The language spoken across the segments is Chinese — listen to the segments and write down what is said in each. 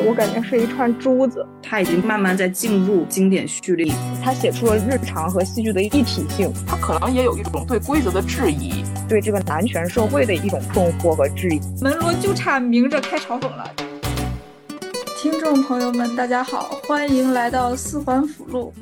子，我感觉是一串珠子。他已经慢慢在进入经典序列，他写出了日常和戏剧的一体性。他可能也有一种对规则的质疑，对这个男权社会的一种困惑和质疑。门罗就差明着开嘲讽了。听众朋友们大家好，欢迎来到四环辅路，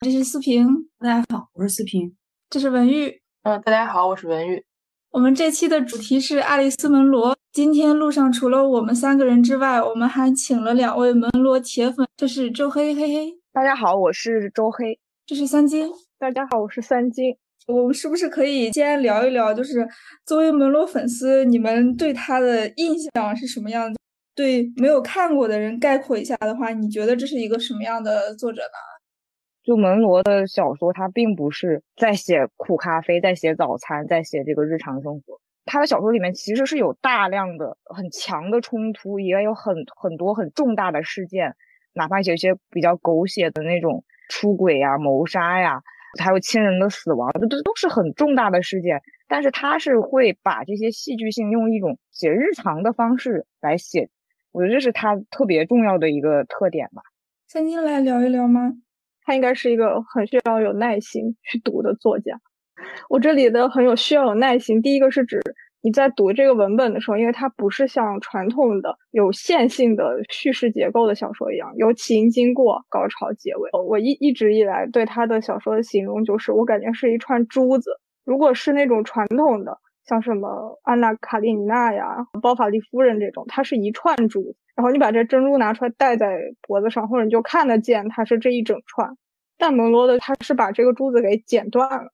这是思平。大家好，我是思平。这是文玉。大家好，我是文玉。我们这期的主题是爱丽丝门罗。今天路上除了我们三个人之外，我们还请了两位门罗铁粉，这是周黑黑黑。大家好，我是周黑。这是三金。大家好，我是三金。我们是不是可以先聊一聊，就是作为门罗粉丝，你们对他的印象是什么样的？对没有看过的人概括一下的话，你觉得这是一个什么样的作者呢？就门罗的小说，他并不是在写苦咖啡，在写早餐，在写这个日常生活。他的小说里面其实是有大量的很强的冲突，也有很多很重大的事件，哪怕有些比较狗血的那种出轨呀、谋杀呀，还有亲人的死亡，这都是很重大的事件。但是他是会把这些戏剧性用一种写日常的方式来写，我觉得这是他特别重要的一个特点吧。三金来聊一聊吗？他应该是一个很需要有耐心去读的作家。我这里的很有需要有耐心，第一个是指你在读这个文本的时候，因为它不是像传统的有线性的叙事结构的小说一样，有起因经过高潮结尾。我一直以来对他的小说的形容就是，我感觉是一串珠子。如果是那种传统的，像什么安娜卡列尼娜呀、包法利夫人这种，它是一串珠，然后你把这珍珠拿出来戴在脖子上，或者你就看得见它是这一整串。但门罗的他是把这个珠子给剪断了，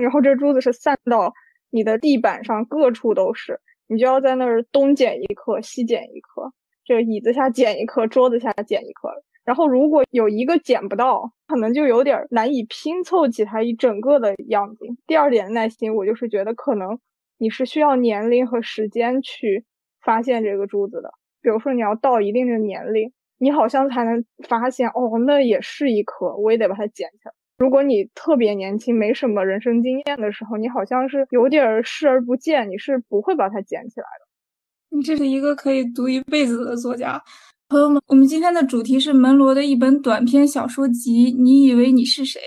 然后这珠子是散到你的地板上，各处都是，你就要在那儿东捡一颗西捡一颗，这椅子下捡一颗，桌子下捡一颗，然后如果有一个捡不到，可能就有点难以拼凑起它一整个的样子。第二点耐心，我就是觉得可能你是需要年龄和时间去发现这个珠子的。比如说你要到一定的年龄，你好像才能发现，哦，那也是一颗，我也得把它捡起来。如果你特别年轻，没什么人生经验的时候，你好像是有点视而不见，你是不会把它捡起来的。你这是一个可以读一辈子的作家。朋友们，我们今天的主题是门罗的一本短篇小说集《你以为你是谁》。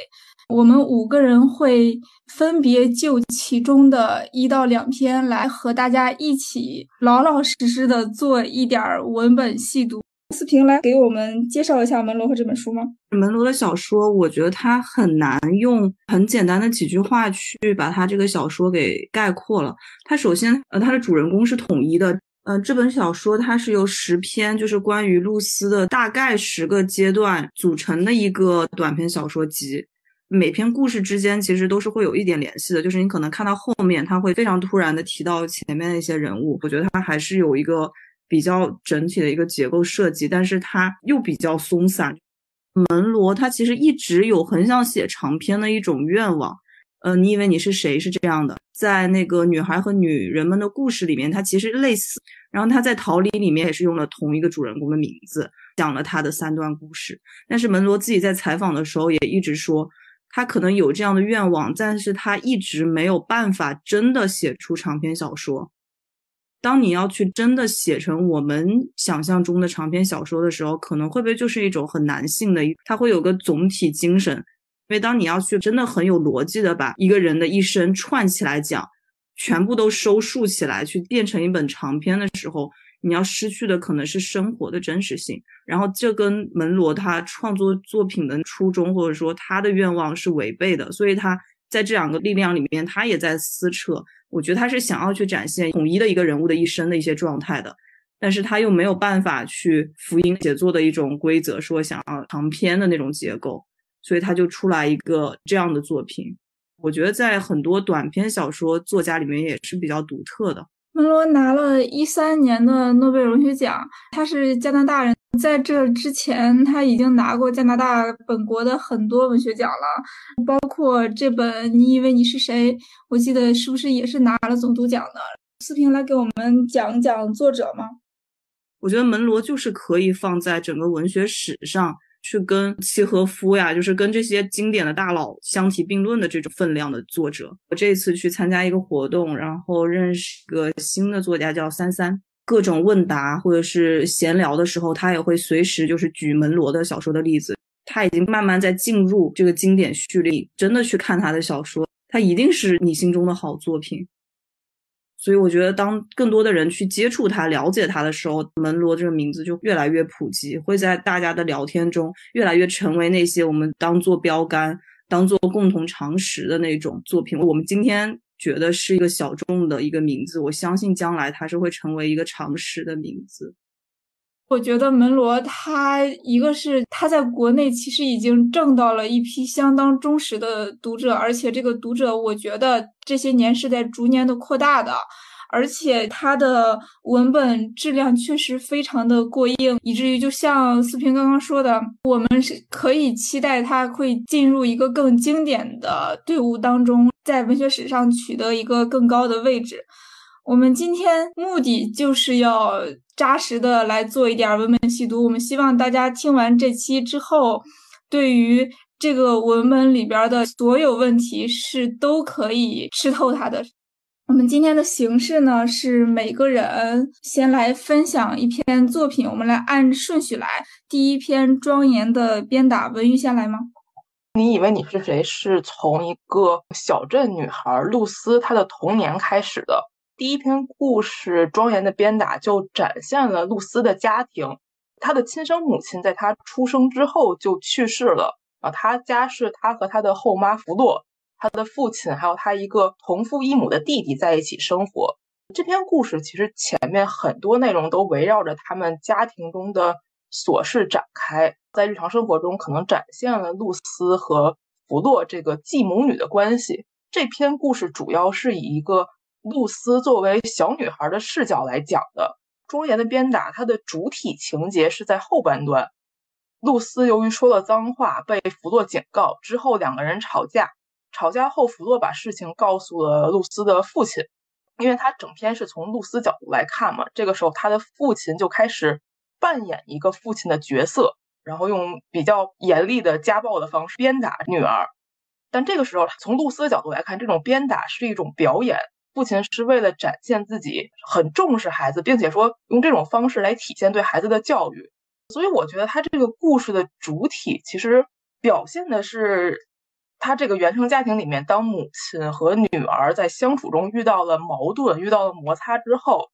我们五个人会分别就其中的1到2篇来和大家一起老老实实的做一点文本细读。思平来给我们介绍一下门罗和这本书吗？门罗的小说，我觉得他很难用很简单的几句话去把他这个小说给概括了。他首先，他的主人公是统一的。这本小说它是由10篇，就是关于露丝的大概10个阶段组成的一个短篇小说集。每篇故事之间其实都是会有一点联系的，就是你可能看到后面他会非常突然的提到前面的一些人物。我觉得他还是有一个比较整体的一个结构设计，但是他又比较松散。门罗他其实一直有很想写长篇的一种愿望。你以为你是谁是这样的，在那个女孩和女人们的故事里面他其实类似，然后他在逃离里面也是用了同一个主人公的名字，讲了他的3段故事。但是门罗自己在采访的时候也一直说，他可能有这样的愿望，但是他一直没有办法真的写出长篇小说。当你要去真的写成我们想象中的长篇小说的时候，可能会不会就是一种很男性的，它会有个总体精神。因为当你要去真的很有逻辑的把一个人的一生串起来讲，全部都收束起来去变成一本长篇的时候，你要失去的可能是生活的真实性。然后这跟门罗他创作作品的初衷或者说他的愿望是违背的，所以他在这两个力量里面他也在撕扯。我觉得他是想要去展现统一的一个人物的一生的一些状态的，但是他又没有办法去符合写作的一种规则，说想要长篇的那种结构，所以他就出来一个这样的作品。我觉得在很多短篇小说作家里面也是比较独特的。门罗拿了13年的诺贝尔文学奖，他是加拿大人，在这之前他已经拿过加拿大本国的很多文学奖了，包括这本《你以为你是谁》，我记得是不是也是拿了总督奖的。思平来给我们讲讲作者吗？我觉得门罗就是可以放在整个文学史上去跟契诃夫呀，就是跟这些经典的大佬相提并论的这种分量的作者。我这次去参加一个活动，然后认识一个新的作家叫三三，各种问答或者是闲聊的时候，他也会随时就是举门罗的小说的例子。他已经慢慢在进入这个经典序列，真的去看他的小说，他一定是你心中的好作品。所以我觉得当更多的人去接触他，了解他的时候，门罗这个名字就越来越普及，会在大家的聊天中越来越成为那些我们当做标杆，当做共同常识的那种作品。我们今天觉得是一个小众的一个名字，我相信将来它是会成为一个常识的名字。我觉得门罗他一个是他在国内其实已经挣到了一批相当忠实的读者，而且这个读者我觉得这些年是在逐年的扩大的，而且他的文本质量确实非常的过硬，以至于就像思平刚刚说的，我们是可以期待他会进入一个更经典的队伍当中，在文学史上取得一个更高的位置。我们今天目的就是要扎实的来做一点文本细读，我们希望大家听完这期之后，对于这个文本里边的所有问题是都可以吃透它的。我们今天的形式呢，是每个人先来分享一篇作品，我们来按顺序来。第一篇庄严的鞭打，文瑜先来吗？你以为你是谁是从一个小镇女孩露丝她的童年开始的。第一篇故事庄严的鞭打就展现了露丝的家庭，她的亲生母亲在她出生之后就去世了，她家是她和她的后妈弗洛，她的父亲还有她一个同父异母的弟弟在一起生活。这篇故事其实前面很多内容都围绕着他们家庭中的琐事展开，在日常生活中可能展现了露丝和弗洛这个继母女的关系。这篇故事主要是以一个露丝作为小女孩的视角来讲的。庄严的鞭打它的主体情节是在后半段，露丝由于说了脏话被弗洛警告之后，两个人吵架后，弗洛把事情告诉了露丝的父亲。因为他整篇是从露丝角度来看嘛，这个时候他的父亲就开始扮演一个父亲的角色，然后用比较严厉的家暴的方式鞭打女儿。但这个时候从露丝的角度来看，这种鞭打是一种表演，父亲是为了展现自己很重视孩子，并且说用这种方式来体现对孩子的教育。所以我觉得他这个故事的主体其实表现的是他这个原生家庭里面，当母亲和女儿在相处中遇到了矛盾，遇到了摩擦之后，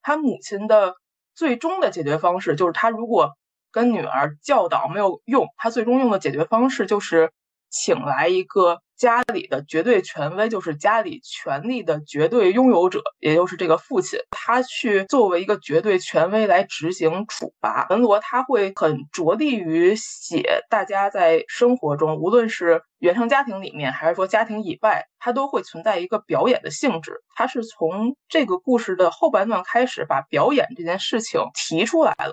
他母亲的最终的解决方式就是，他如果跟女儿教导没有用，他最终用的解决方式就是请来一个家里的绝对权威，就是家里权力的绝对拥有者，也就是这个父亲，他去作为一个绝对权威来执行处罚。门罗他会很着力于写大家在生活中，无论是原生家庭里面还是说家庭以外，他都会存在一个表演的性质。他是从这个故事的后半段开始把表演这件事情提出来了。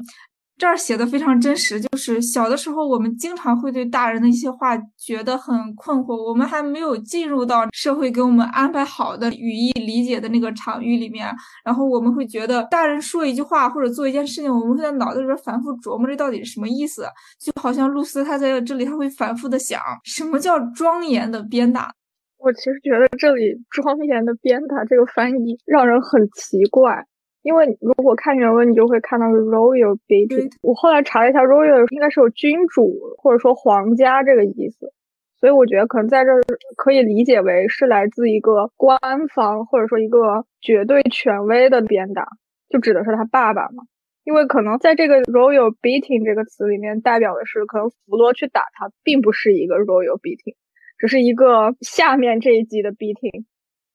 这儿写的非常真实，就是小的时候我们经常会对大人的一些话觉得很困惑，我们还没有进入到社会给我们安排好的语义理解的那个场域里面，然后我们会觉得大人说一句话或者做一件事情，我们会在脑子里边反复琢磨这到底是什么意思。就好像露丝她在这里，她会反复的想什么叫庄严的鞭打。我其实觉得这里庄严的鞭打这个翻译让人很奇怪，因为如果看原文你就会看到 royal beating， 我后来查了一下 royal 应该是有君主或者说皇家这个意思，所以我觉得可能在这儿可以理解为是来自一个官方或者说一个绝对权威的鞭打，就指的是他爸爸嘛。因为可能在这个 royal beating 这个词里面代表的是可能弗洛去打他并不是一个 royal beating， 只是一个下面这一级的 beating，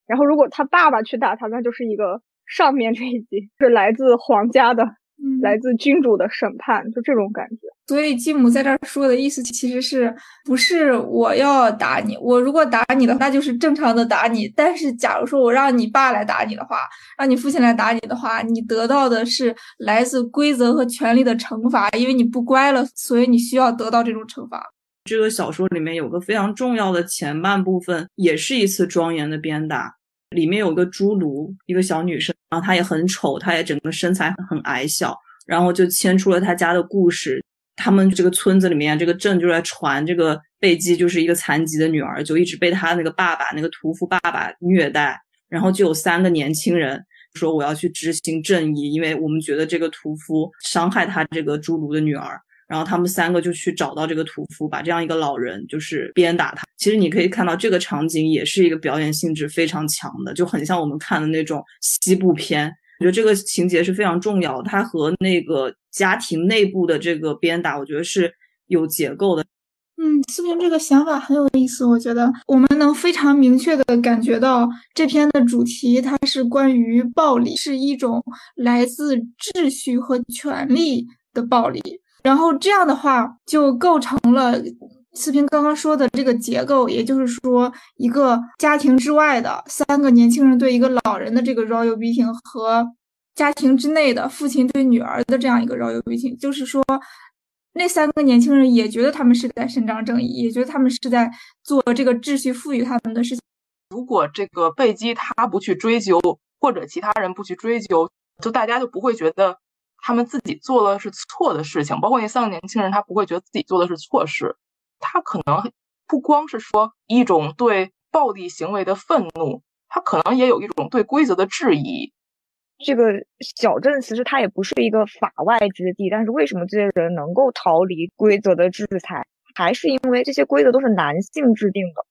然后如果他爸爸去打他那就是一个上面这一集是来自皇家的、来自君主的审判，就这种感觉。所以继母在这儿说的意思其实是不是我要打你，我如果打你的话那就是正常的打你，但是假如说我让你爸来打你的话，让你父亲来打你的话，你得到的是来自规则和权力的惩罚，因为你不乖了，所以你需要得到这种惩罚。这个小说里面有个非常重要的前半部分也是一次庄严的鞭打，里面有个侏儒，一个小女生，然后她也很丑，她也整个身材很矮小，然后就牵出了她家的故事。他们这个村子里面，这个镇就在传这个贝基就是一个残疾的女儿，就一直被她那个爸爸，那个屠夫爸爸虐待，然后就有3个年轻人说我要去执行正义，因为我们觉得这个屠夫伤害他这个侏儒的女儿，然后他们三个就去找到这个屠夫，把这样一个老人就是鞭打他。其实你可以看到这个场景也是一个表演性质非常强的，就很像我们看的那种西部片。我觉得这个情节是非常重要的，它和那个家庭内部的这个鞭打我觉得是有结构的。视频这个想法很有意思，我觉得我们能非常明确的感觉到这篇的主题它是关于暴力，是一种来自秩序和权力的暴力，然后这样的话就构成了视频刚刚说的这个结构，也就是说一个家庭之外的三个年轻人对一个老人的这个 royal beating 和家庭之内的父亲对女儿的这样一个 royal beating， 就是说那三个年轻人也觉得他们是在伸张正义，也觉得他们是在做这个秩序赋予他们的事情。如果这个贝基他不去追究，或者其他人不去追究，就大家就不会觉得他们自己做的是错的事情，包括那三个年轻人他不会觉得自己做的是错事。他可能不光是说一种对暴力行为的愤怒，他可能也有一种对规则的质疑。这个小镇其实它也不是一个法外之地，但是为什么这些人能够逃离规则的制裁，还是因为这些规则都是男性制定的。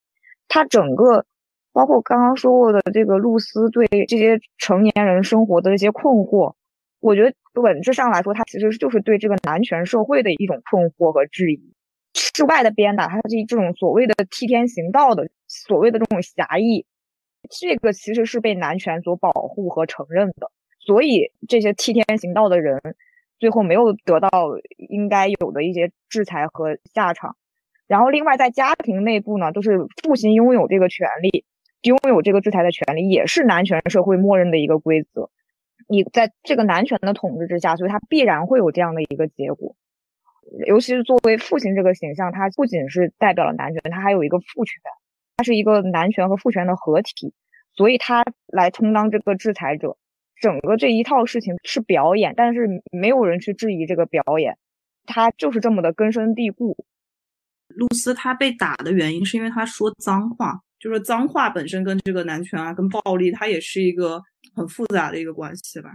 它整个包括刚刚说过的这个露丝对这些成年人生活的这些困惑，我觉得本质上来说它其实就是对这个男权社会的一种困惑和质疑。室外的鞭打它是这种所谓的替天行道的所谓的这种侠义，这个其实是被男权所保护和承认的，所以这些替天行道的人最后没有得到应该有的一些制裁和下场。然后另外在家庭内部呢，就是父亲拥有这个权利，拥有这个制裁的权利，也是男权社会默认的一个规则。你在这个男权的统治之下，所以它必然会有这样的一个结果。尤其是作为父亲这个形象，它不仅是代表了男权，它还有一个父权，它是一个男权和父权的合体，所以他来充当这个制裁者。整个这一套事情是表演，但是没有人去质疑这个表演，他就是这么的根深蒂固。露丝他被打的原因是因为他说脏话，就是脏话本身跟这个男权啊跟暴力它也是一个很复杂的一个关系吧。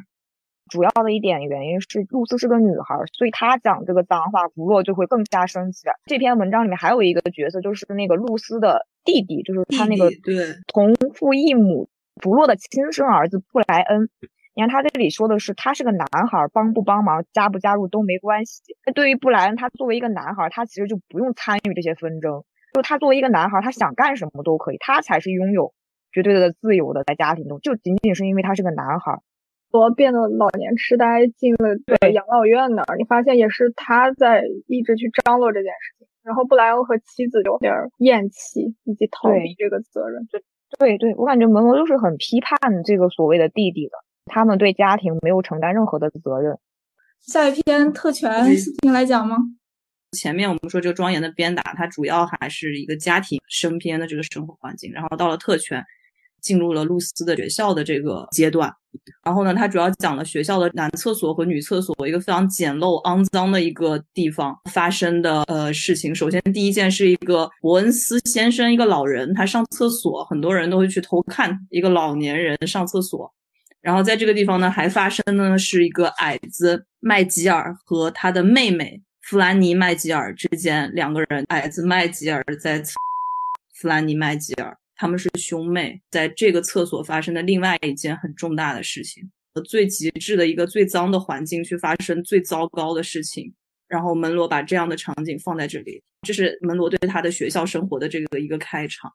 主要的一点原因是露丝是个女孩，所以她讲这个脏话弗洛就会更加生气。这篇文章里面还有一个角色就是那个露丝的弟弟，就是他那个同父异母弗洛的亲生儿子布莱恩。你看他这里说的是他是个男孩，帮不帮忙加不加入都没关系。对于布莱恩他作为一个男孩，他其实就不用参与这些纷争，就他作为一个男孩他想干什么都可以，他才是拥有绝对的自由的。在家庭中就仅仅是因为他是个男孩，我变得老年痴呆进了养老院那儿，你发现也是他在一直去张罗这件事情。然后布莱恩和妻子有点厌弃以及逃避这个责任。对，我感觉门罗就是很批判这个所谓的弟弟的，他们对家庭没有承担任何的责任。下一篇特权视频来讲吗？前面我们说这个庄严的鞭打它主要还是一个家庭身边的这个生活环境，然后到了特权进入了露丝的学校的这个阶段。然后呢，他主要讲了学校的男厕所和女厕所一个非常简陋肮脏的一个地方发生的事情。首先第一件是一个伯恩斯先生，一个老人，他上厕所，很多人都会去偷看一个老年人上厕所。然后在这个地方呢还发生的是一个矮子麦吉尔和他的妹妹弗兰尼麦吉尔之间，两个人，矮子麦吉尔在弗兰尼麦吉尔，他们是兄妹，在这个厕所发生的另外一件很重大的事情，最极致的一个最脏的环境去发生最糟糕的事情。然后门罗把这样的场景放在这里，这是门罗对他的学校生活的这个一个开场。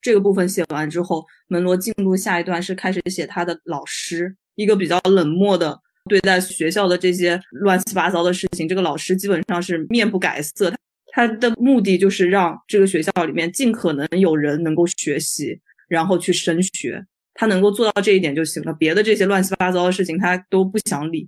这个部分写完之后，门罗进入下一段是开始写他的老师，一个比较冷漠的对待学校的这些乱七八糟的事情。这个老师基本上是面不改色，他的目的就是让这个学校里面尽可能有人能够学习，然后去升学，他能够做到这一点就行了，别的这些乱七八糟的事情他都不想理。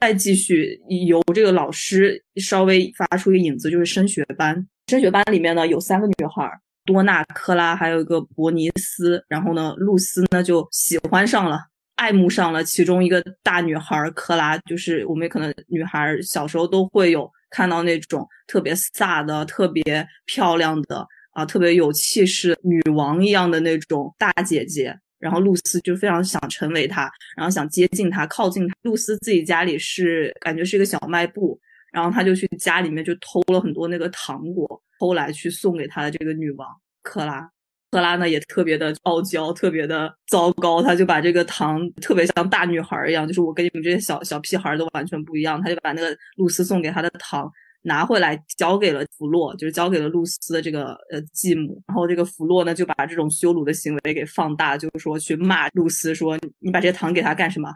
再继续由这个老师稍微发出一个影子，就是升学班。升学班里面呢有三个女孩，多纳、克拉还有一个伯尼斯。然后呢露丝呢就喜欢上了，爱慕上了其中一个大女孩克拉。就是我们可能女孩小时候都会有看到那种特别飒的特别漂亮的啊，特别有气势女王一样的那种大姐姐，然后露丝就非常想成为他，然后想接近他，靠近他。露丝自己家里是感觉是一个小卖部，然后他就去家里面就偷了很多那个糖果，偷来去送给他的这个女王克拉。克拉呢也特别的傲娇，特别的糟糕，他就把这个糖特别像大女孩一样，就是我跟你们这些小屁孩都完全不一样，他就把那个露丝送给他的糖拿回来交给了弗洛，就是交给了露丝的这个继母。然后这个弗洛呢就把这种羞辱的行为给放大，就是说去骂露丝，说你把这些糖给他干什么，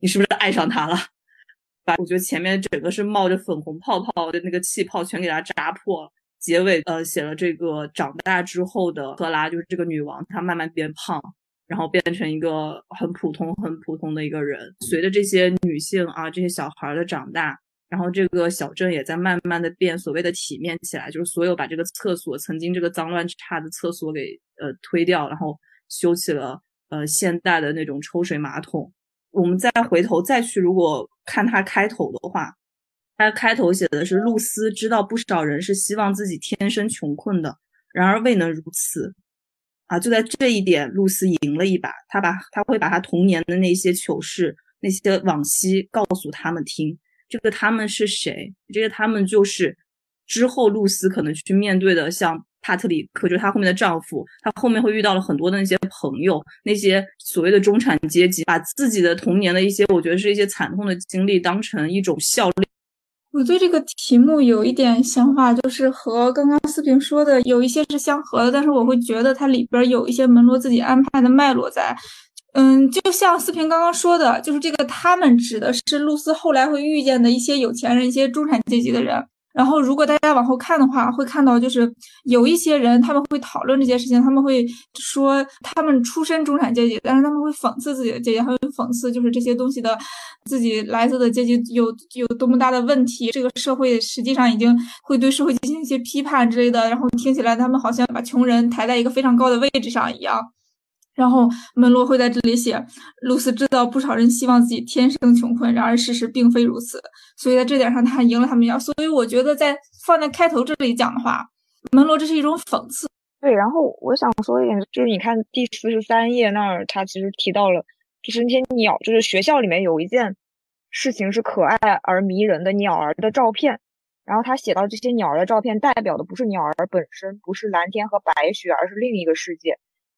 你是不是爱上他了。把我觉得前面整个是冒着粉红泡泡的那个气泡全给他扎破了。结尾写了这个长大之后的克拉，就是这个女王，她慢慢变胖，然后变成一个很普通的一个人。随着这些女性啊，这些小孩的长大，然后这个小镇也在慢慢的变所谓的体面起来，就是所有把这个厕所曾经这个脏乱差的厕所给推掉，然后修起了现代的那种抽水马桶。我们再回头再去如果看它开头的话，它开头写的是露丝知道不少人是希望自己天生穷困的，然而未能如此啊！就在这一点露丝赢了一把，她会把她童年的那些糗事那些往昔告诉他们听。这个他们是谁？这个他们就是之后露丝可能去面对的，像帕特里克，就是她后面的丈夫，她后面会遇到了很多的那些朋友，那些所谓的中产阶级，把自己的童年的一些我觉得是一些惨痛的经历当成一种笑料。我对这个题目有一点想法，就是和刚刚思平说的有一些是相合的，但是我会觉得它里边有一些门罗自己安排的脉络在。就像思平刚刚说的，就是这个他们指的是露丝后来会遇见的一些有钱人，一些中产阶级的人。然后如果大家往后看的话，会看到就是有一些人他们会讨论这些事情，他们会说他们出身中产阶级，但是他们会讽刺自己的阶级，他们会讽刺就是这些东西的自己来自的阶级有多么大的问题，这个社会实际上已经会对社会进行一些批判之类的，然后听起来他们好像把穷人抬在一个非常高的位置上一样。然后门罗会在这里写，露丝知道不少人希望自己天生穷困，然而事实并非如此，所以在这点上他赢了他们一样。所以我觉得在放在开头这里讲的话，门罗这是一种讽刺。对，然后我想说一点，就是你看第43页那儿，他其实提到了这只天鸟，就是学校里面有一件事情是可爱而迷人的鸟儿的照片，然后他写到这些鸟儿的照片代表的不是鸟儿本身，不是蓝天和白雪，而是另一个世界。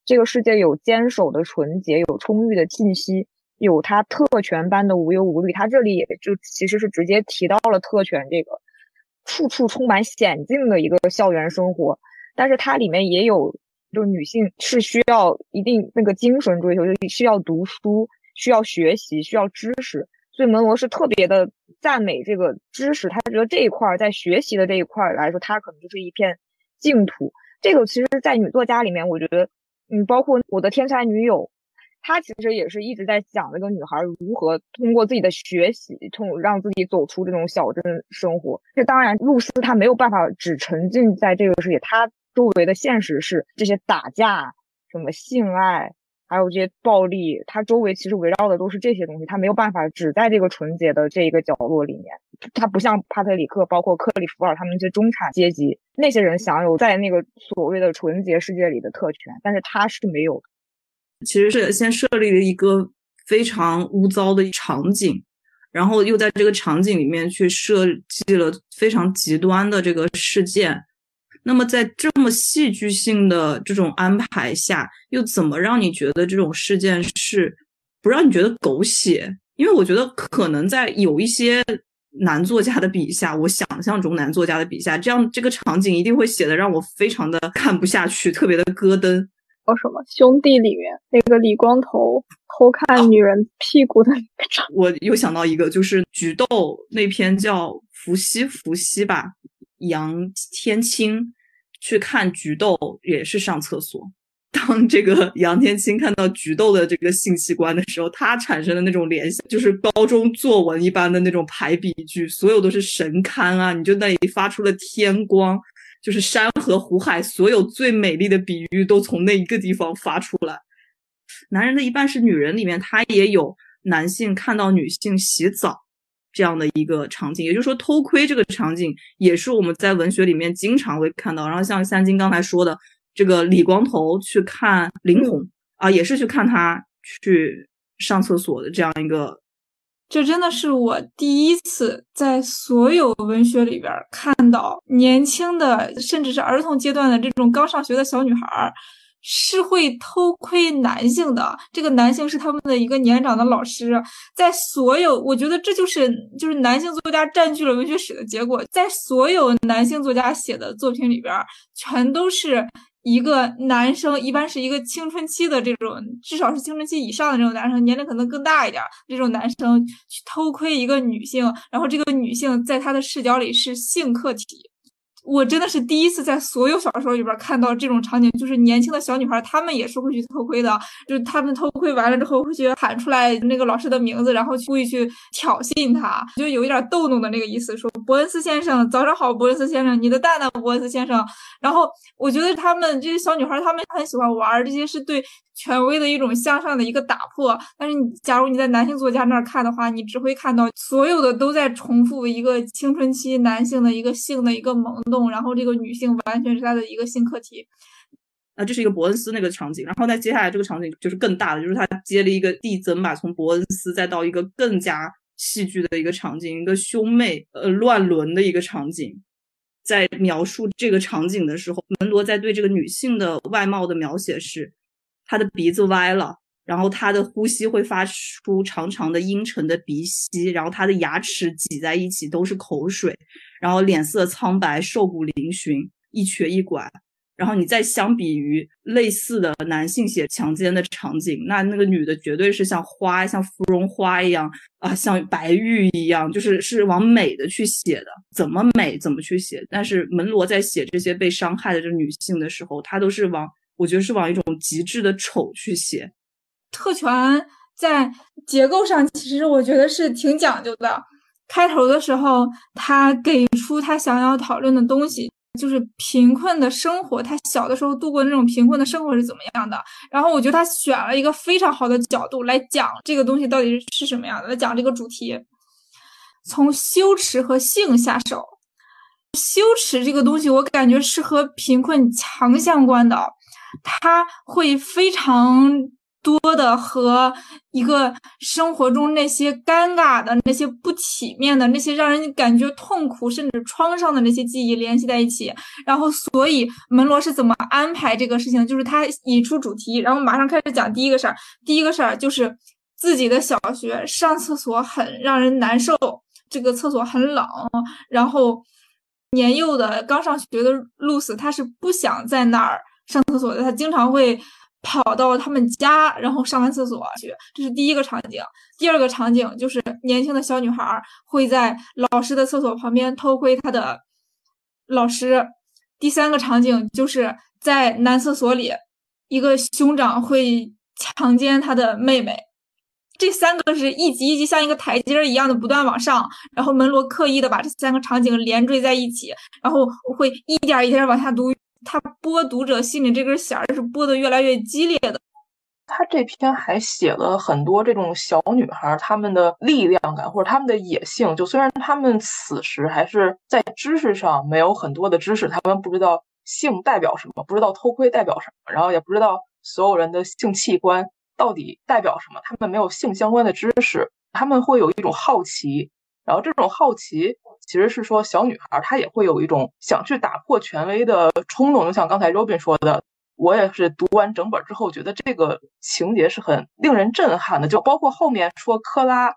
这个世界有坚守的纯洁，有充裕的信息，有它特权般的无忧无虑。它这里也就其实是直接提到了特权这个处处充满险境的一个校园生活，但是它里面也有就是女性是需要一定那个精神追求，就是需要读书，需要学习，需要知识。所以门罗是特别的赞美这个知识，他觉得这一块在学习的这一块来说，它可能就是一片净土。这个其实在女作家里面我觉得包括我的天才女友，她其实也是一直在讲那个女孩如何通过自己的学习让自己走出这种小镇生活。这当然露丝她没有办法只沉浸在这个世界，她周围的现实是这些打架什么性爱还有这些暴力，她周围其实围绕的都是这些东西，她没有办法只在这个纯洁的这一个角落里面。她不像帕特里克包括克里福尔他们这些中产阶级，那些人享有在那个所谓的纯洁世界里的特权，但是她是没有的。其实是先设立了一个非常污糟的场景，然后又在这个场景里面去设计了非常极端的这个事件。那么在这么戏剧性的这种安排下，又怎么让你觉得这种事件是不让你觉得狗血？因为我觉得可能在有一些男作家的笔下，我想象中男作家的笔下，这个场景一定会写的让我非常的看不下去，特别的咯噔。什么兄弟里面那个李光头偷看女人屁股的那个场景，我又想到一个，就是菊豆那篇叫《伏羲》吧，杨天青去看菊豆也是上厕所。当这个杨天青看到菊豆的这个性器官的时候，他产生的那种联想就是高中作文一般的那种排比句，所有都是神龛啊，你就那里发出了天光，就是山河湖海，所有最美丽的比喻都从那一个地方发出来。男人的一半是女人里面，他也有男性看到女性洗澡这样的一个场景，也就是说偷窥这个场景也是我们在文学里面经常会看到。然后像三金刚才说的这个李光头去看林红，也是去看他去上厕所的这样一个。这真的是我第一次在所有文学里边看到年轻的甚至是儿童阶段的这种刚上学的小女孩是会偷窥男性的，这个男性是他们的一个年长的老师。在所有，我觉得这就是男性作家占据了文学史的结果，在所有男性作家写的作品里边全都是一个男生，一般是一个青春期的这种，至少是青春期以上的这种男生，年龄可能更大一点，这种男生去偷窥一个女性，然后这个女性在他的视角里是性客体。我真的是第一次在所有小说里边看到这种场景，就是年轻的小女孩她们也是会去偷窥的，就是她们偷窥完了之后会去喊出来那个老师的名字，然后故意去挑衅他，就有一点逗弄的那个意思，说伯恩斯先生早上好，伯恩斯先生，你的蛋蛋，伯恩斯先生。然后我觉得她们这些小女孩她们很喜欢玩，这些是对权威的一种向上的一个打破。但是你假如你在男性作家那儿看的话，你只会看到所有的都在重复一个青春期男性的一个性的一个萌动，然后这个女性完全是她的一个性课题。这是一个伯恩斯那个场景，然后再接下来这个场景就是更大的，就是她接了一个递增吧，从伯恩斯再到一个更加戏剧的一个场景，一个兄妹乱伦的一个场景。在描述这个场景的时候，门罗在对这个女性的外貌的描写是她的鼻子歪了，然后她的呼吸会发出长长的阴沉的鼻息，然后她的牙齿挤在一起都是口水，然后脸色苍白，瘦骨嶙峋，一瘸一拐。然后你再相比于类似的男性写强奸的场景，那个女的绝对是像花，像芙蓉花一样啊，像白玉一样，就是往美的去写的，怎么美怎么去写。但是门罗在写这些被伤害的这女性的时候，她都是我觉得是往一种极致的丑去写。特权在结构上其实我觉得是挺讲究的，开头的时候他给出他想要讨论的东西，就是贫困的生活，他小的时候度过那种贫困的生活是怎么样的。然后我觉得他选了一个非常好的角度来讲这个东西到底是什么样的，来讲这个主题，从羞耻和性下手。羞耻这个东西我感觉是和贫困强相关的，他会非常多的和一个生活中那些尴尬的，那些不体面的，那些让人感觉痛苦甚至创伤的那些记忆联系在一起。然后所以门罗是怎么安排这个事情，就是他引出主题，然后马上开始讲第一个事儿。第一个事儿就是自己的小学上厕所很让人难受，这个厕所很冷，然后年幼的刚上学的露丝他是不想在那儿上厕所的，他经常会跑到他们家，然后上完厕所去，这是第一个场景。第二个场景就是年轻的小女孩会在老师的厕所旁边偷窥她的老师。第三个场景就是在男厕所里，一个兄长会强奸她的妹妹。这三个是一级一级像一个台阶一样的不断往上，然后门罗刻意的把这三个场景连缀在一起，然后会一点一点往下读。他剥读者心里这根弦是剥得越来越激烈的。他这篇还写了很多这种小女孩她们的力量感或者她们的野性，就虽然她们此时还是在知识上没有很多的知识，她们不知道性代表什么，不知道偷窥代表什么，然后也不知道所有人的性器官到底代表什么，她们没有性相关的知识，她们会有一种好奇，然后这种好奇其实是说小女孩她也会有一种想去打破权威的冲动。就像刚才 Robin 说的，我也是读完整本之后觉得这个情节是很令人震撼的，就包括后面说科拉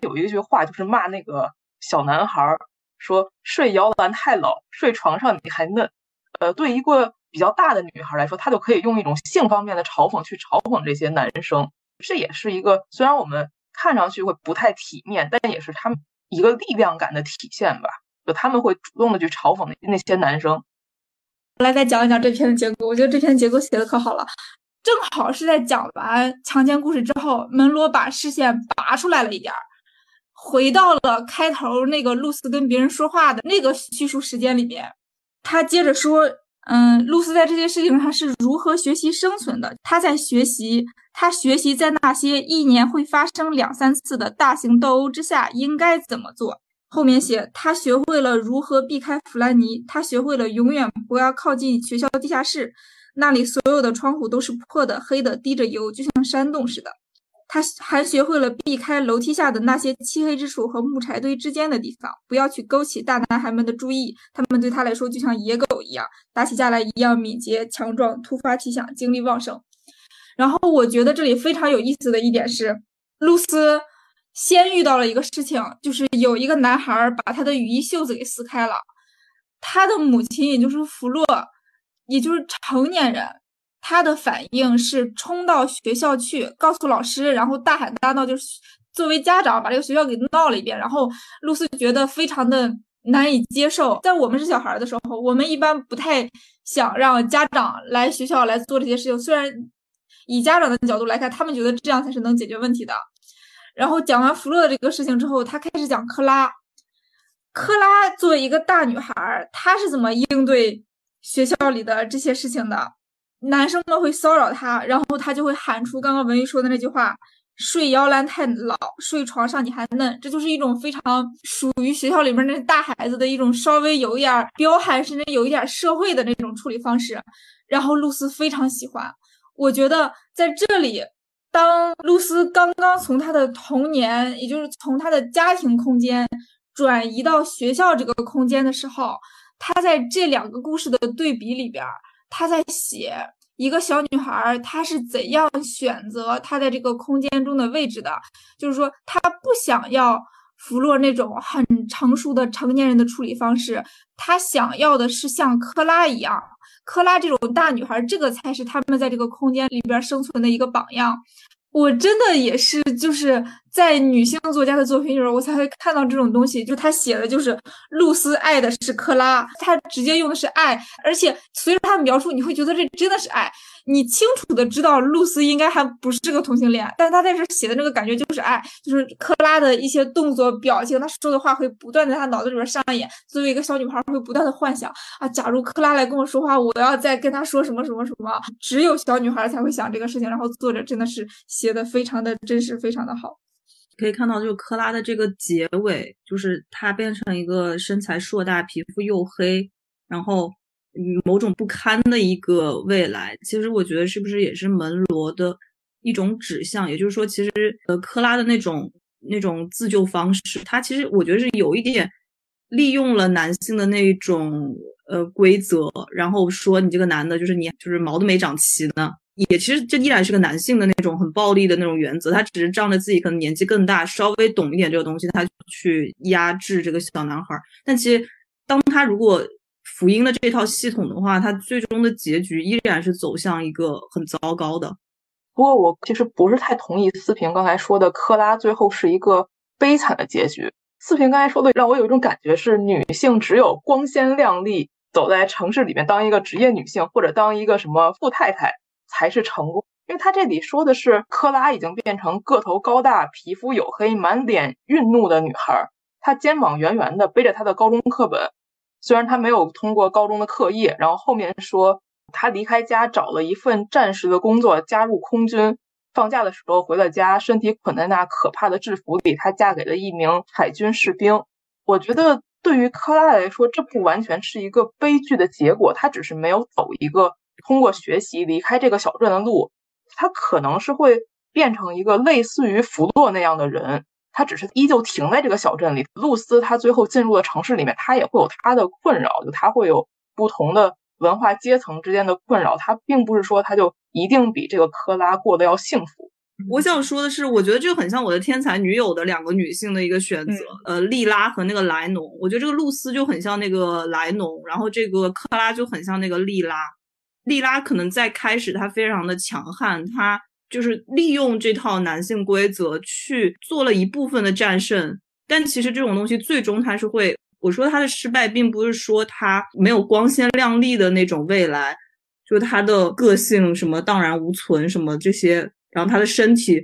有一句话就是骂那个小男孩说睡摇篮太老，睡床上你还嫩。对一个比较大的女孩来说，她就可以用一种性方面的嘲讽去嘲讽这些男生，这也是一个虽然我们看上去会不太体面，但也是他们一个力量感的体现吧，就他们会主动的去嘲讽那些男生。来再讲一讲这篇的结构，我觉得这篇结构写的可好了，正好是在讲完强奸故事之后，门罗把视线拔出来了一点，回到了开头那个露丝跟别人说话的那个叙述时间里面。他接着说露丝在这件事情上是如何学习生存的。她学习在那些一年会发生2-3次的大型斗殴之下应该怎么做。后面写她学会了如何避开弗兰尼，她学会了永远不要靠近学校地下室，那里所有的窗户都是破的、黑的、滴着油，就像山洞似的。他还学会了避开楼梯下的那些漆黑之处和木柴堆之间的地方，不要去勾起大男孩们的注意，他们对他来说就像野狗一样，打起架来一样敏捷、强壮、突发奇想、精力旺盛。然后我觉得这里非常有意思的一点是，露丝先遇到了一个事情，就是有一个男孩把他的雨衣袖子给撕开了，他的母亲也就是弗洛，也就是成年人，他的反应是冲到学校去告诉老师，然后大喊大闹，就是作为家长把这个学校给闹了一遍。然后露丝觉得非常的难以接受。在我们是小孩的时候，我们一般不太想让家长来学校来做这些事情，虽然以家长的角度来看，他们觉得这样才是能解决问题的。然后讲完弗洛的这个事情之后，他开始讲克拉。克拉作为一个大女孩，她是怎么应对学校里的这些事情的？男生们会骚扰他，然后他就会喊出刚刚文玉说的那句话，睡摇篮太老，睡床上你还嫩。这就是一种非常属于学校里面那大孩子的一种稍微有一点彪悍，甚至有一点社会的那种处理方式。然后露丝非常喜欢。我觉得在这里，当露丝刚刚从她的童年，也就是从她的家庭空间转移到学校这个空间的时候，她在这两个故事的对比里边，她在写一个小女孩她是怎样选择她在这个空间中的位置的。就是说她不想要弗洛那种很成熟的成年人的处理方式，她想要的是像克拉一样，克拉这种大女孩，这个才是他们在这个空间里边生存的一个榜样。我真的也是就是在女性作家的作品里边我才会看到这种东西，就她写的就是露丝爱的是克拉，她直接用的是爱，而且随着她描述你会觉得这真的是爱，你清楚的知道露丝应该还不是个同性恋，但她在这写的那个感觉就是爱，就是克拉的一些动作表情，她说的话会不断在她脑子里边上演，作为一个小女孩会不断的幻想啊，假如克拉来跟我说话，我要再跟她说什么什么什么，只有小女孩才会想这个事情。然后作者真的是写的非常的真实，非常的好。可以看到就是克拉的这个结尾，就是她变成一个身材硕大，皮肤又黑，然后某种不堪的一个未来，其实我觉得是不是也是门罗的一种指向，也就是说其实克拉的那种自救方式，她其实我觉得是有一点利用了男性的那种规则，然后说你这个男的就是你就是毛都没长齐呢，也其实这依然是个男性的那种很暴力的那种原则，他只是仗着自己可能年纪更大，稍微懂一点这个东西，他去压制这个小男孩。但其实当他如果福音的这套系统的话，它最终的结局依然是走向一个很糟糕的。不过我其实不是太同意思平刚才说的克拉最后是一个悲惨的结局。思平刚才说的让我有一种感觉是，女性只有光鲜亮丽走在城市里面当一个职业女性或者当一个什么富太太才是成功。因为他这里说的是克拉已经变成个头高大，皮肤黝黑，满脸愠怒的女孩，她肩膀圆圆的，背着她的高中课本，虽然他没有通过高中的课业。然后后面说他离开家找了一份暂时的工作，加入空军，放假的时候回了家，身体捆在那可怕的制服里，他嫁给了一名海军士兵。我觉得对于克拉来说，这不完全是一个悲剧的结果，他只是没有走一个通过学习离开这个小镇的路，他可能是会变成一个类似于弗洛那样的人，他只是依旧停在这个小镇里。露丝他最后进入了城市里面，他也会有他的困扰，就他会有不同的文化阶层之间的困扰，他并不是说他就一定比这个科拉过得要幸福。我想说的是，我觉得这很像我的天才女友的两个女性的一个选择，莉拉和那个莱农。我觉得这个露丝就很像那个莱农，然后这个科拉就很像那个莉拉。莉拉可能在开始她非常的强悍，她就是利用这套男性规则去做了一部分的战胜，但其实这种东西最终它是会，我说它的失败并不是说它没有光鲜亮丽的那种未来，就它的个性什么荡然无存什么这些，然后它的身体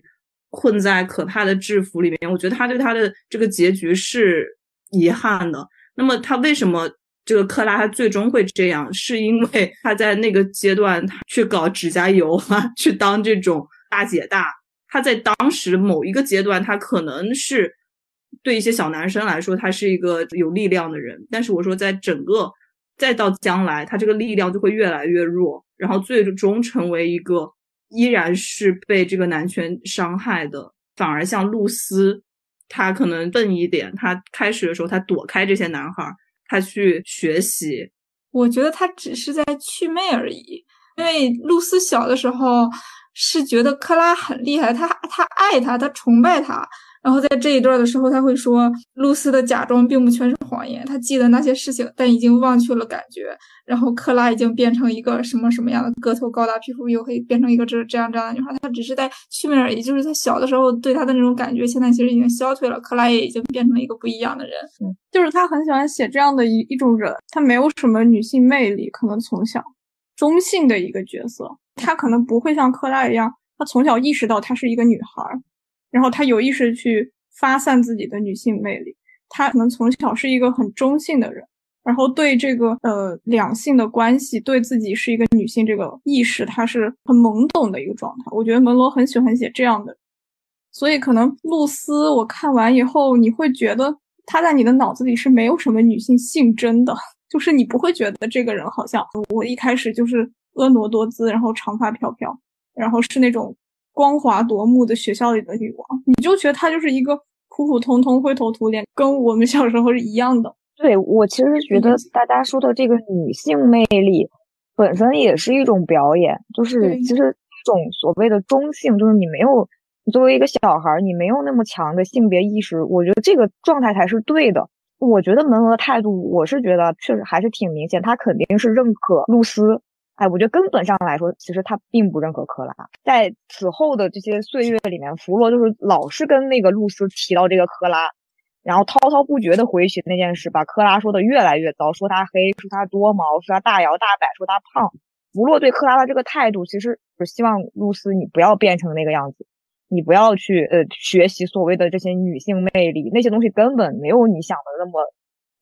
困在可怕的制服里面，我觉得它对它的这个结局是遗憾的。那么它为什么这个克拉他最终会这样，是因为他在那个阶段他去搞指甲油啊，去当这种大姐大。他在当时某一个阶段，他可能是对一些小男生来说他是一个有力量的人，但是我说在整个再到将来，他这个力量就会越来越弱，然后最终成为一个依然是被这个男权伤害的，反而像露丝她可能笨一点，她开始的时候她躲开这些男孩，她去学习。我觉得她只是在祛魅而已，因为露丝小的时候是觉得克拉很厉害，她爱她，她崇拜她，然后在这一段的时候她会说露丝的假装并不全是谎言，她记得那些事情但已经忘却了感觉，然后克拉已经变成一个什么什么样的个头高大皮肤黝黑，变成一个这样的女孩，她只是在祛魅而已，就是她小的时候对她的那种感觉现在其实已经消退了，克拉也已经变成了一个不一样的人。就是她很喜欢写这样的一种人，她没有什么女性魅力，可能从小中性的一个角色，她可能不会像克拉一样，她从小意识到她是一个女孩，然后她有意识去发散自己的女性魅力，她可能从小是一个很中性的人，然后对这个两性的关系，对自己是一个女性这个意识，她是很懵懂的一个状态。我觉得门罗很喜欢写这样的人，所以可能露丝我看完以后你会觉得她在你的脑子里是没有什么女性性征的，就是你不会觉得这个人好像我一开始就是婀娜多姿，然后长发飘飘，然后是那种光华夺目的学校里的女王，你就觉得她就是一个普普通通灰头土脸，跟我们小时候是一样的。对，我其实觉得大家说的这个女性魅力本身也是一种表演，就是其实这种所谓的中性，就是你没有，你作为一个小孩你没有那么强的性别意识，我觉得这个状态才是对的。我觉得门罗的态度，我是觉得确实还是挺明显，他肯定是认可露丝。哎，我觉得根本上来说，其实他并不认可克拉。在此后的这些岁月里面，弗洛就是老是跟那个露丝提到这个克拉，然后滔滔不绝的回去那件事，把克拉说的越来越糟，说她黑，说她多毛，说她大摇大摆，说她胖。弗洛对克拉的这个态度，其实是希望露丝你不要变成那个样子。你不要去学习所谓的这些女性魅力，那些东西根本没有你想的那么，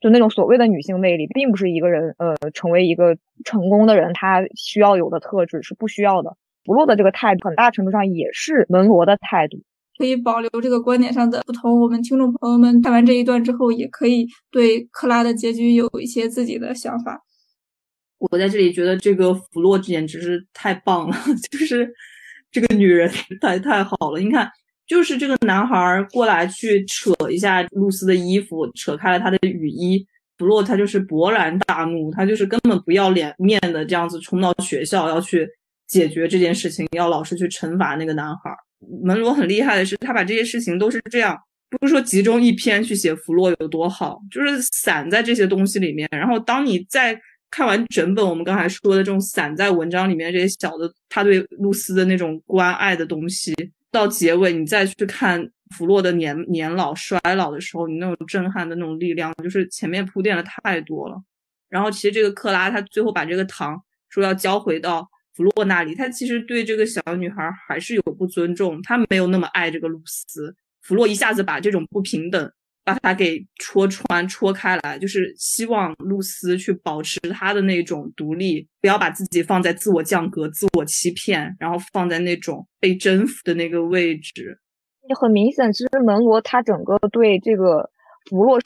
就那种所谓的女性魅力并不是一个人成为一个成功的人他需要有的特质，是不需要的。弗洛的这个态度很大程度上也是门罗的态度。可以保留这个观点上的不同，我们听众朋友们看完这一段之后也可以对克拉的结局有一些自己的想法。我在这里觉得这个弗洛简直是太棒了，就是这个女人太好了，你看，就是这个男孩过来去扯一下露丝的衣服，扯开了她的雨衣，弗洛他就是勃然大怒，他就是根本不要脸面的这样子冲到学校要去解决这件事情，要老师去惩罚那个男孩。门罗很厉害的是，他把这些事情都是这样，不是说集中一篇去写弗洛有多好，就是散在这些东西里面，然后当你在看完整本我们刚才说的这种散在文章里面这些小的他对露丝的那种关爱的东西，到结尾你再去看弗洛的年老衰老的时候，你那种震撼的那种力量，就是前面铺垫了太多了。然后其实这个克拉他最后把这个糖说要交回到弗洛那里，他其实对这个小女孩还是有不尊重，他没有那么爱这个露丝。弗洛一下子把这种不平等把它给戳穿戳开来，就是希望露丝去保持她的那种独立，不要把自己放在自我降格自我欺骗，然后放在那种被征服的那个位置。很明显其实门罗他整个对这个弗洛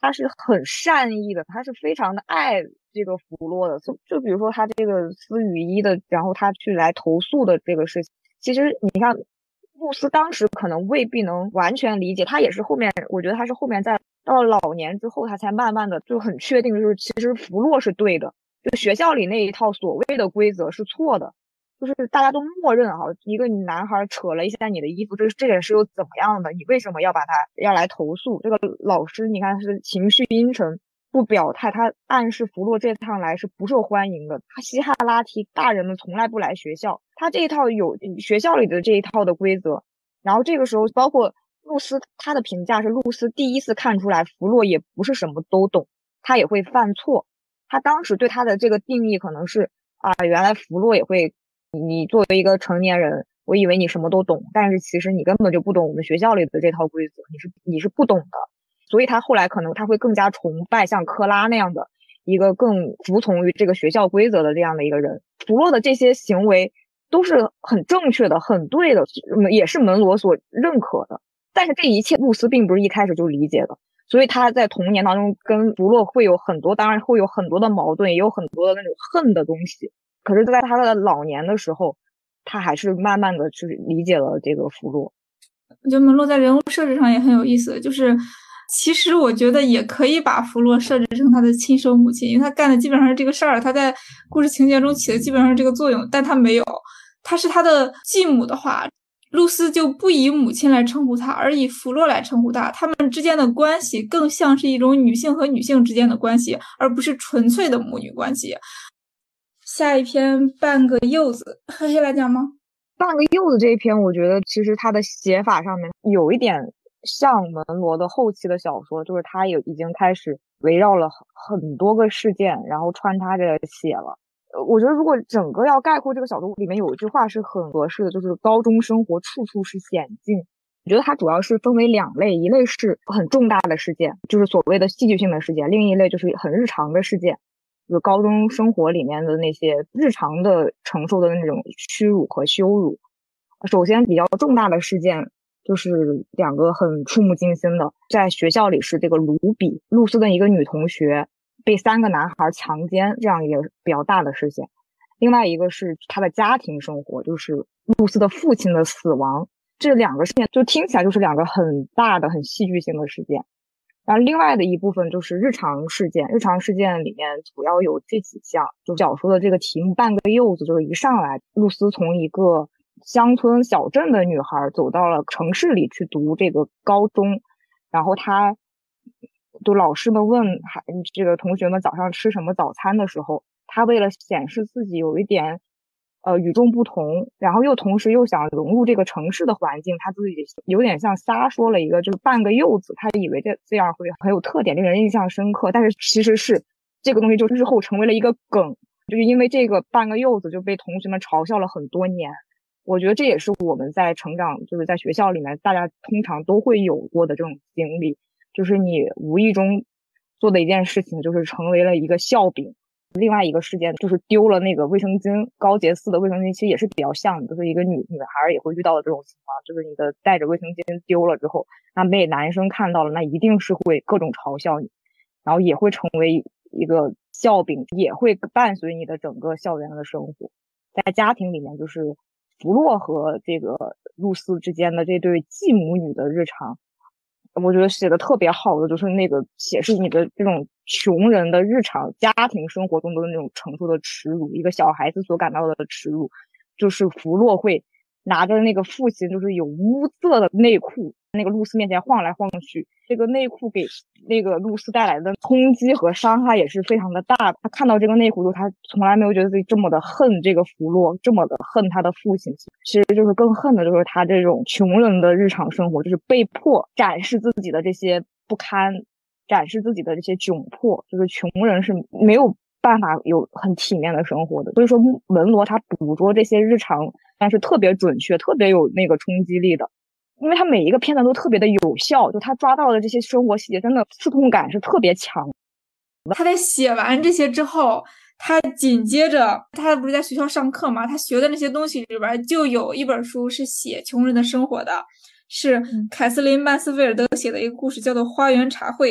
他是很善意的，他是非常的爱这个弗洛的，就比如说他这个私雨衣的，然后他去来投诉的这个事情，其实你看露丝当时可能未必能完全理解，他也是后面，我觉得他是后面在到了老年之后，他才慢慢的就很确定，就是其实弗洛是对的，就学校里那一套所谓的规则是错的，就是大家都默认哈，一个男孩扯了一下你的衣服，这件事又怎么样的？你为什么要把他要来投诉？这个老师你看是情绪阴沉，不表态，他暗示弗洛这趟来是不受欢迎的，他嘻哈拉提，大人们从来不来学校，他这一套有学校里的这一套的规则。然后这个时候包括露丝，他的评价是露丝第一次看出来弗洛也不是什么都懂，他也会犯错，他当时对他的这个定义可能是啊，原来弗洛也会，你作为一个成年人我以为你什么都懂，但是其实你根本就不懂我们学校里的这套规则，你是不懂的。所以他后来可能他会更加崇拜像克拉那样的一个更服从于这个学校规则的这样的一个人。弗洛的这些行为都是很正确的，很对的，也是门罗所认可的。但是这一切露丝并不是一开始就理解的，所以他在童年当中跟弗洛会有很多，当然会有很多的矛盾，也有很多的那种恨的东西。可是在他的老年的时候，他还是慢慢的就是理解了这个福禄。我觉得门洛在人物设置上也很有意思，就是其实我觉得也可以把福禄设置成他的亲生母亲，因为他干的基本上是这个事儿，他在故事情节中起的基本上是这个作用，但他没有，他是他的继母的话，露丝就不以母亲来称呼他，而以福禄来称呼他，他们之间的关系更像是一种女性和女性之间的关系，而不是纯粹的母女关系。下一篇半个柚子，黑黑来讲吗？半个柚子这一篇，我觉得其实它的写法上面有一点像门罗的后期的小说，就是它也已经开始围绕了很多个事件，然后穿插着写了。我觉得如果整个要概括这个小说，里面有一句话是很合适的，就是高中生活处处是险境。我觉得它主要是分为两类，一类是很重大的事件，就是所谓的戏剧性的事件，另一类就是很日常的事件，就是高中生活里面的那些日常的承受的那种屈辱和羞辱。首先比较重大的事件就是两个很触目惊心的，在学校里是这个卢比，露丝的一个女同学被三个男孩强奸，这样一个比较大的事件。另外一个是她的家庭生活，就是露丝的父亲的死亡。这两个事件就听起来就是两个很大的很戏剧性的事件。然后另外的一部分就是日常事件，日常事件里面主要有这几项，就小说的这个题目半个柚子，就是一上来露丝从一个乡村小镇的女孩走到了城市里去读这个高中，然后她就老师们问这个同学们早上吃什么早餐的时候，她为了显示自己有一点与众不同，然后又同时又想融入这个城市的环境，他自己有点像瞎说了一个就是半个柚子，他以为这样会很有特点，令人印象深刻，但是其实是这个东西就日后成为了一个梗，就是因为这个半个柚子就被同学们嘲笑了很多年。我觉得这也是我们在成长，就是在学校里面大家通常都会有过的这种经历，就是你无意中做的一件事情就是成为了一个笑柄。另外一个事件就是丢了那个卫生巾，高洁寺的卫生巾其实也是比较像的，就是一个女孩也会遇到的这种情况，就是你的带着卫生巾丢了之后，那被男生看到了，那一定是会各种嘲笑你，然后也会成为一个笑柄，也会伴随你的整个校园的生活。在家庭里面就是福禄和这个露丝之间的这对继母女的日常，我觉得写的特别好的就是那个显示你的这种穷人的日常家庭生活中的那种承受的耻辱，一个小孩子所感到的耻辱，就是福禄会拿着那个父亲就是有污渍的内裤，那个露丝面前晃来晃去，这个内裤给那个露丝带来的冲击和伤害也是非常的大。他看到这个内裤之后，他从来没有觉得自己这么的恨这个福禄，这么的恨他的父亲，其实就是更恨的就是他这种穷人的日常生活，就是被迫展示自己的这些不堪，展示自己的这些窘迫，就是穷人是没有办法有很体面的生活的。所以说门罗他捕捉这些日常，但是特别准确，特别有那个冲击力的，因为他每一个片段都特别的有效，就他抓到的这些生活细节真的刺痛感是特别强。他在写完这些之后，他紧接着他不是在学校上课吗，他学的那些东西里边就有一本书是写穷人的生活的，是凯瑟琳·曼斯菲尔德写的一个故事，叫做《花园茶会》。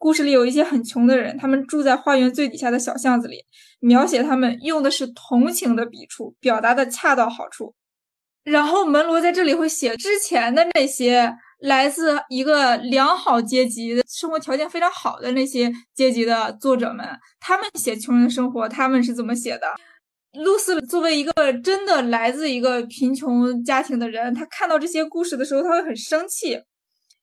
故事里有一些很穷的人，他们住在花园最底下的小巷子里，描写他们用的是同情的笔触，表达的恰到好处。然后门罗在这里会写之前的那些来自一个良好阶级的生活条件非常好的那些阶级的作者们，他们写穷人的生活他们是怎么写的。露丝作为一个真的来自一个贫穷家庭的人，他看到这些故事的时候他会很生气，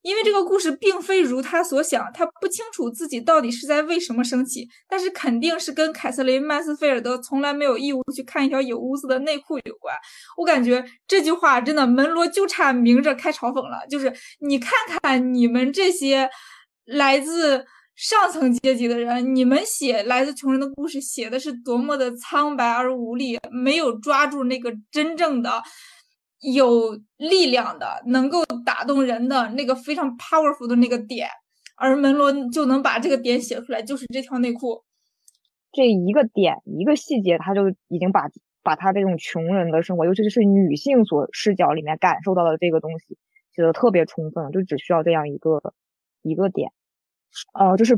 因为这个故事并非如他所想，他不清楚自己到底是在为什么生气，但是肯定是跟凯瑟琳·曼斯菲尔德从来没有义务去看一条有污渍的内裤有关。我感觉这句话真的门罗就差明着开嘲讽了，就是你看看你们这些来自上层阶级的人，你们写来自穷人的故事写的是多么的苍白而无力，没有抓住那个真正的有力量的能够打动人的那个非常 powerful 的那个点，而门罗就能把这个点写出来，就是这条内裤。这一个点一个细节他就已经把他这种穷人的生活，尤其是女性所视角里面感受到的这个东西写得特别充分，就只需要这样一个点。就是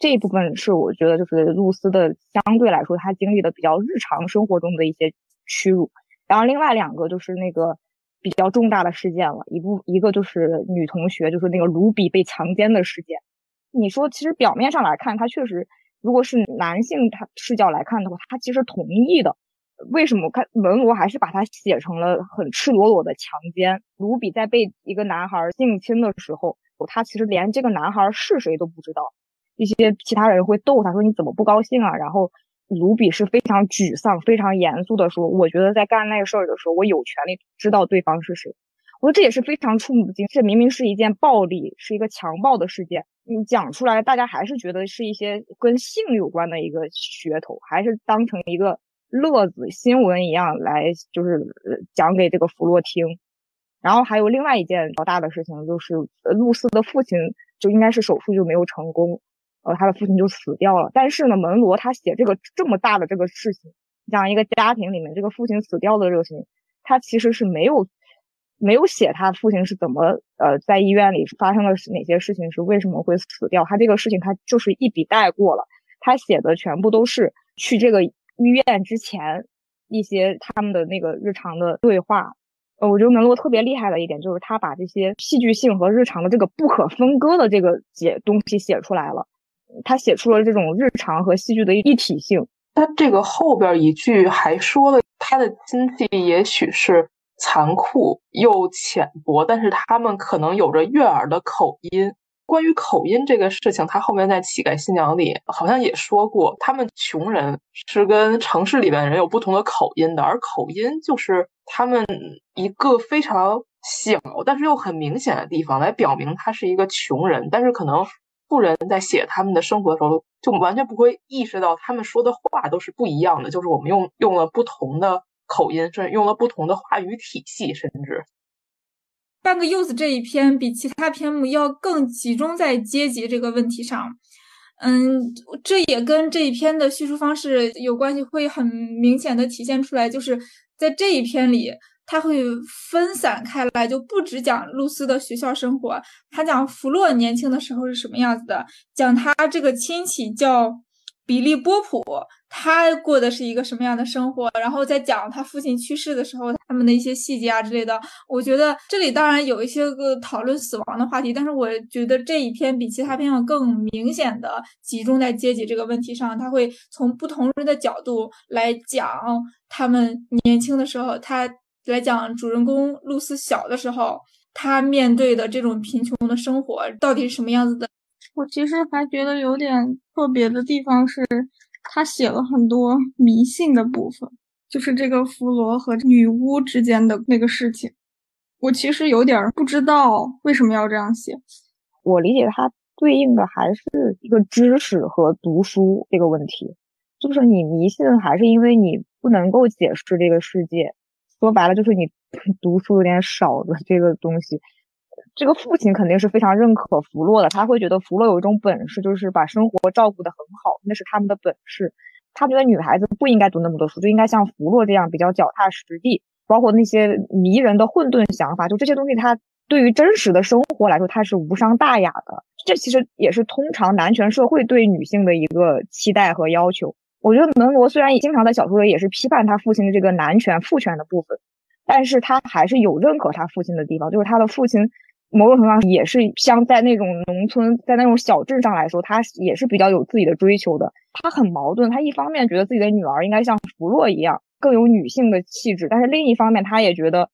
这一部分是我觉得就是露丝的相对来说她经历的比较日常生活中的一些屈辱，然后另外两个就是那个比较重大的事件了，一个就是女同学就是那个卢比被强奸的事件。你说其实表面上来看，她确实如果是男性他视角来看的话，她其实同意的，为什么看文罗还是把它写成了很赤裸裸的强奸？卢比在被一个男孩性侵的时候，他其实连这个男孩是谁都不知道，一些其他人会逗他说你怎么不高兴啊，然后卢比是非常沮丧非常严肃的说，我觉得在干那个事儿的时候我有权利知道对方是谁。我说这也是非常触目惊，这明明是一件暴力是一个强暴的事件，你讲出来大家还是觉得是一些跟性有关的一个噱头，还是当成一个乐子新闻一样来就是讲给这个弗洛听。然后还有另外一件较大的事情，就是露丝的父亲就应该是手术就没有成功，他的父亲就死掉了。但是呢，门罗他写这个这么大的这个事情，讲一个家庭里面这个父亲死掉的这个事情，他其实是没有写他父亲是怎么在医院里发生了哪些事情，是为什么会死掉，他这个事情他就是一笔带过了。他写的全部都是去这个医院之前一些他们的那个日常的对话。我觉得门罗特别厉害的一点就是他把这些戏剧性和日常的这个不可分割的这个东西写出来了，他写出了这种日常和戏剧的一体性。他这个后边一句还说了，他的亲戚也许是残酷又浅薄，但是他们可能有着悦耳的口音。关于口音这个事情，他后面在《乞丐新娘》里好像也说过，他们穷人是跟城市里面的人有不同的口音的，而口音就是他们一个非常小但是又很明显的地方来表明他是一个穷人。但是可能富人在写他们的生活的时候，就完全不会意识到他们说的话都是不一样的，就是我们用了不同的口音，甚至用了不同的话语体系，甚至。半个柚子这一篇比其他篇目要更集中在阶级这个问题上，这也跟这一篇的叙述方式有关系，会很明显的体现出来，就是在这一篇里它会分散开来，就不只讲露丝的学校生活，它讲弗洛年轻的时候是什么样子的，讲他这个亲戚叫比利波普他过的是一个什么样的生活，然后再讲他父亲去世的时候他们的一些细节啊之类的。我觉得这里当然有一些个讨论死亡的话题，但是我觉得这一篇比其他篇要更明显的集中在阶级这个问题上，他会从不同人的角度来讲他们年轻的时候，他来讲主人公露丝小的时候他面对的这种贫穷的生活到底是什么样子的。我其实还觉得有点特别的地方是他写了很多迷信的部分，就是这个弗罗和女巫之间的那个事情，我其实有点不知道为什么要这样写。我理解他对应的还是一个知识和读书这个问题，就是你迷信还是因为你不能够解释这个世界，说白了就是你读书有点少的这个东西。这个父亲肯定是非常认可弗洛的，他会觉得弗洛有一种本事，就是把生活照顾得很好，那是他们的本事。他觉得女孩子不应该读那么多书，就应该像弗洛这样比较脚踏实地，包括那些迷人的混沌想法，就这些东西他对于真实的生活来说他是无伤大雅的。这其实也是通常男权社会对女性的一个期待和要求。我觉得门罗虽然也经常在小说里也是批判他父亲的这个男权父权的部分，但是他还是有认可他父亲的地方，就是他的父亲某种程度上也是像在那种农村在那种小镇上来说他也是比较有自己的追求的。他很矛盾，他一方面觉得自己的女儿应该像弗洛一样更有女性的气质，但是另一方面他也觉得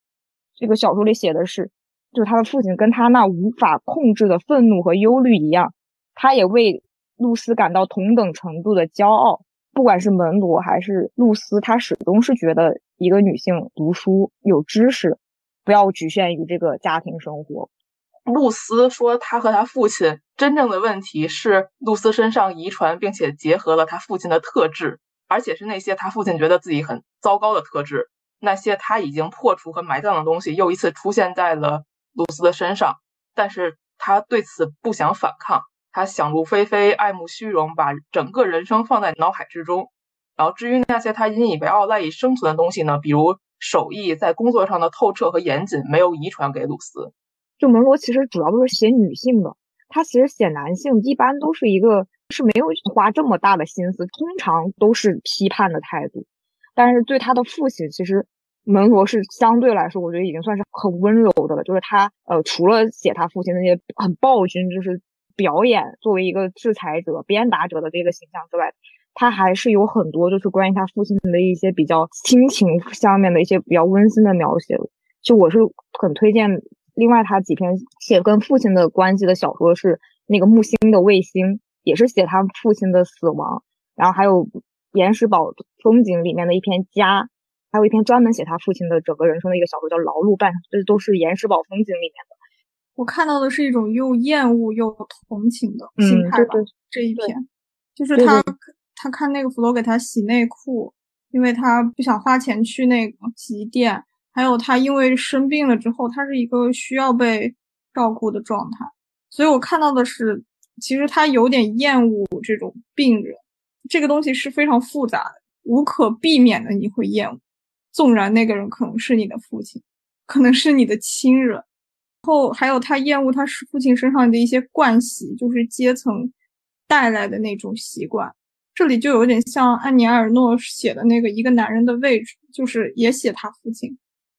这个小说里写的是就是他的父亲跟他那无法控制的愤怒和忧虑一样，他也为露丝感到同等程度的骄傲。不管是门罗还是露丝，他始终是觉得一个女性读书有知识不要局限于这个家庭生活。露丝说她和她父亲真正的问题是露丝身上遗传并且结合了她父亲的特质，而且是那些她父亲觉得自己很糟糕的特质，那些她已经破除和埋葬的东西又一次出现在了露丝的身上，但是她对此不想反抗，她想入非非，爱慕虚荣，把整个人生放在脑海之中。然后至于那些她引以为傲赖以生存的东西呢，比如手艺，在工作上的透彻和严谨没有遗传给露丝。就门罗其实主要都是写女性的，它其实写男性一般都是一个是没有花这么大的心思，通常都是批判的态度，但是对他的父亲其实门罗是相对来说我觉得已经算是很温柔的了，就是他除了写他父亲那些很暴君就是表演作为一个制裁者鞭打者的这个形象之外，他还是有很多就是关于他父亲的一些比较亲情上面的一些比较温馨的描写，就我是很推荐。另外他几篇写跟父亲的关系的小说是那个木星的卫星，也是写他父亲的死亡，然后还有岩石堡风景里面的一篇家，还有一篇专门写他父亲的整个人生的一个小说叫劳碌伴，这都是岩石堡风景里面的。我看到的是一种又厌恶又同情的心态吧，这一篇就是他看那个弗罗给他洗内裤，因为他不想花钱去那个洗衣店，还有他因为生病了之后他是一个需要被照顾的状态，所以我看到的是其实他有点厌恶这种病人，这个东西是非常复杂的，无可避免的你会厌恶，纵然那个人可能是你的父亲，可能是你的亲人。然后还有他厌恶他父亲身上的一些惯习，就是阶层带来的那种习惯，这里就有点像安妮埃尔诺写的那个一个男人的位置，就是也写他父亲，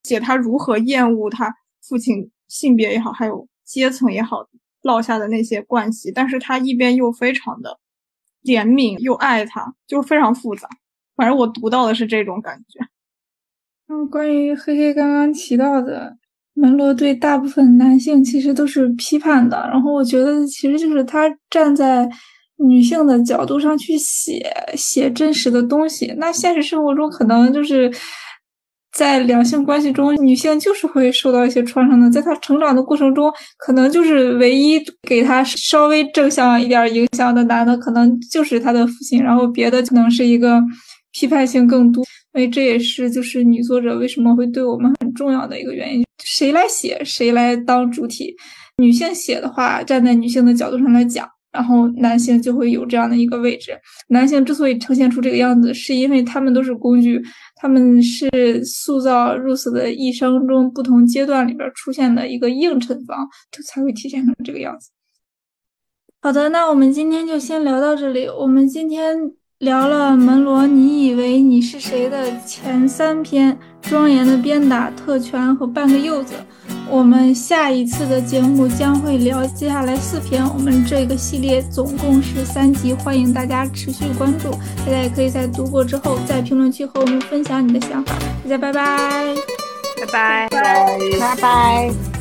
写他如何厌恶他父亲性别也好还有阶层也好落下的那些惯习，但是他一边又非常的怜悯又爱他，就非常复杂，反正我读到的是这种感觉。关于黑黑刚刚提到的门罗对大部分男性其实都是批判的，然后我觉得其实就是他站在女性的角度上去写真实的东西，那现实生活中可能就是在两性关系中女性就是会受到一些创伤的，在她成长的过程中可能就是唯一给她稍微正向一点影响的男的可能就是她的父亲，然后别的可能是一个批判性更多，所以这也是就是女作者为什么会对我们很重要的一个原因，谁来写谁来当主体，女性写的话站在女性的角度上来讲，然后男性就会有这样的一个位置。男性之所以呈现出这个样子，是因为他们都是工具，他们是塑造 Ruth 的一生中不同阶段里边出现的一个映衬方，才会体现成这个样子。好的，那我们今天就先聊到这里。我们今天聊了门罗你以为你是谁的前三篇，庄严的鞭打、特权和半个柚子。我们下一次的节目将会聊接下来四篇，我们这个系列总共是3集，欢迎大家持续关注，大家也可以在读过之后在评论区和我们分享你的想法。大家拜拜，拜拜，拜拜。